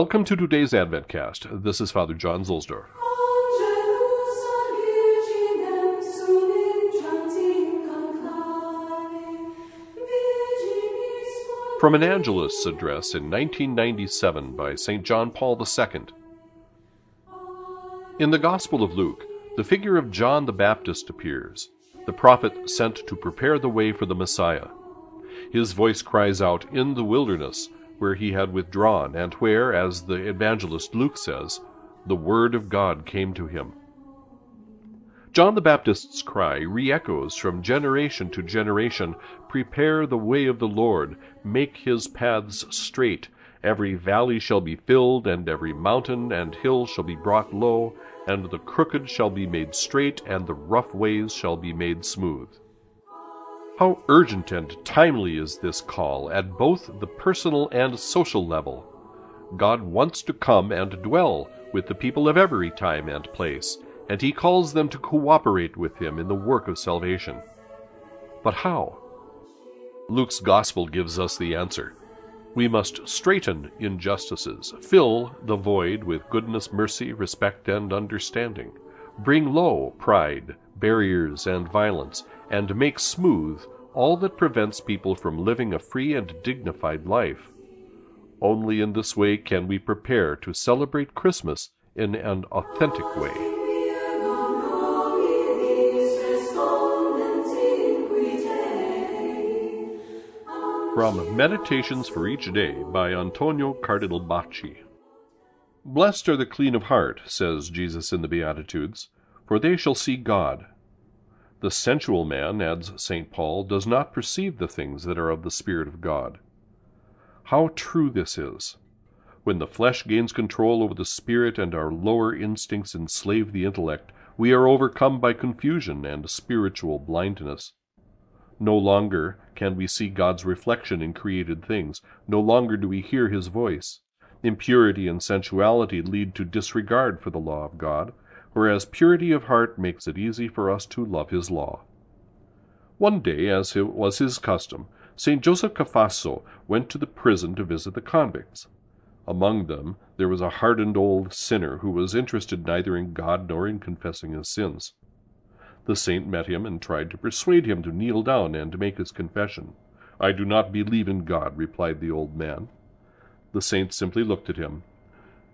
Welcome to today's AdventCast. This is Father John Zelsdor. From an Angelus address in 1997 by St. John Paul II. In the Gospel of Luke, the figure of John the Baptist appears, the prophet sent to prepare the way for the Messiah. His voice cries out in the wilderness, where he had withdrawn, and where, as the evangelist Luke says, the word of God came to him. John the Baptist's cry re-echoes from generation to generation, "Prepare the way of the Lord, make his paths straight. Every valley shall be filled, and every mountain and hill shall be brought low, and the crooked shall be made straight, and the rough ways shall be made smooth." How urgent and timely is this call at both the personal and social level. God wants to come and dwell with the people of every time and place, and he calls them to cooperate with him in the work of salvation. But how? Luke's gospel gives us the answer. We must straighten injustices, fill the void with goodness, mercy, respect, and understanding, bring low pride, barriers, and violence, and make smooth all that prevents people from living a free and dignified life. Only in this way can we prepare to celebrate Christmas in an authentic way. From Meditations for Each Day by Antonio Cardinal Bacci. "Blessed are the clean of heart," says Jesus in the Beatitudes, "for they shall see God." The sensual man, adds St. Paul, does not perceive the things that are of the Spirit of God. How true this is! When the flesh gains control over the spirit and our lower instincts enslave the intellect, we are overcome by confusion and spiritual blindness. No longer can we see God's reflection in created things. No longer do we hear his voice. Impurity and sensuality lead to disregard for the law of God, whereas purity of heart makes it easy for us to love his law. One day, as it was his custom, St. Joseph Cafasso went to the prison to visit the convicts. Among them there was a hardened old sinner who was interested neither in God nor in confessing his sins. The saint met him and tried to persuade him to kneel down and to make his confession. "I do not believe in God," replied the old man. The saint simply looked at him.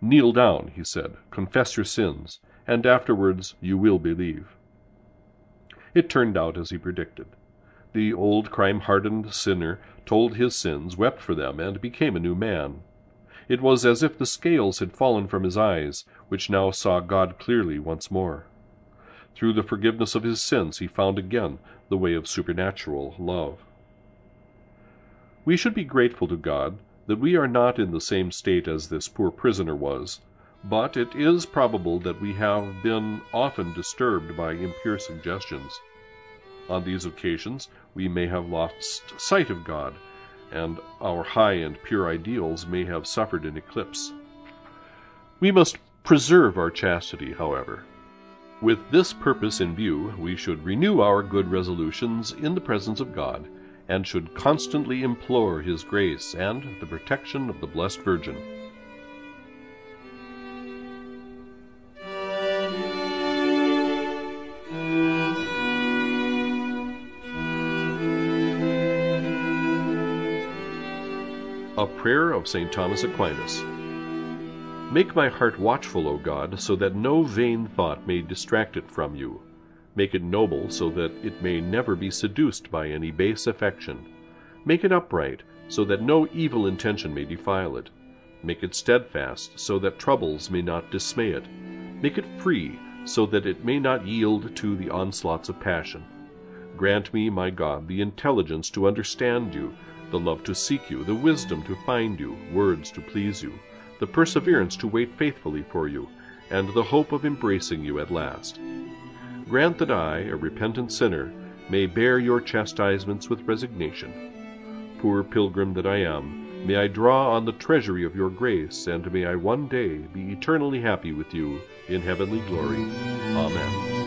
"Kneel down," he said, "confess your sins, and afterwards you will believe." It turned out as he predicted. The old crime-hardened sinner told his sins, wept for them, and became a new man. It was as if the scales had fallen from his eyes, which now saw God clearly once more. Through the forgiveness of his sins he found again the way of supernatural love. We should be grateful to God that we are not in the same state as this poor prisoner was, but it is probable that we have been often disturbed by impure suggestions. On these occasions we may have lost sight of God, and our high and pure ideals may have suffered an eclipse. We must preserve our chastity, however. With this purpose in view, we should renew our good resolutions in the presence of God, and should constantly implore his grace and the protection of the Blessed Virgin. A Prayer of St. Thomas Aquinas. "Make my heart watchful, O God, so that no vain thought may distract it from you. Make it noble, so that it may never be seduced by any base affection. Make it upright, so that no evil intention may defile it. Make it steadfast, so that troubles may not dismay it. Make it free, so that it may not yield to the onslaughts of passion. Grant me, my God, the intelligence to understand you, the love to seek you, the wisdom to find you, words to please you, the perseverance to wait faithfully for you, and the hope of embracing you at last. Grant that I, a repentant sinner, may bear your chastisements with resignation. Poor pilgrim that I am, may I draw on the treasury of your grace, and may I one day be eternally happy with you in heavenly glory. Amen."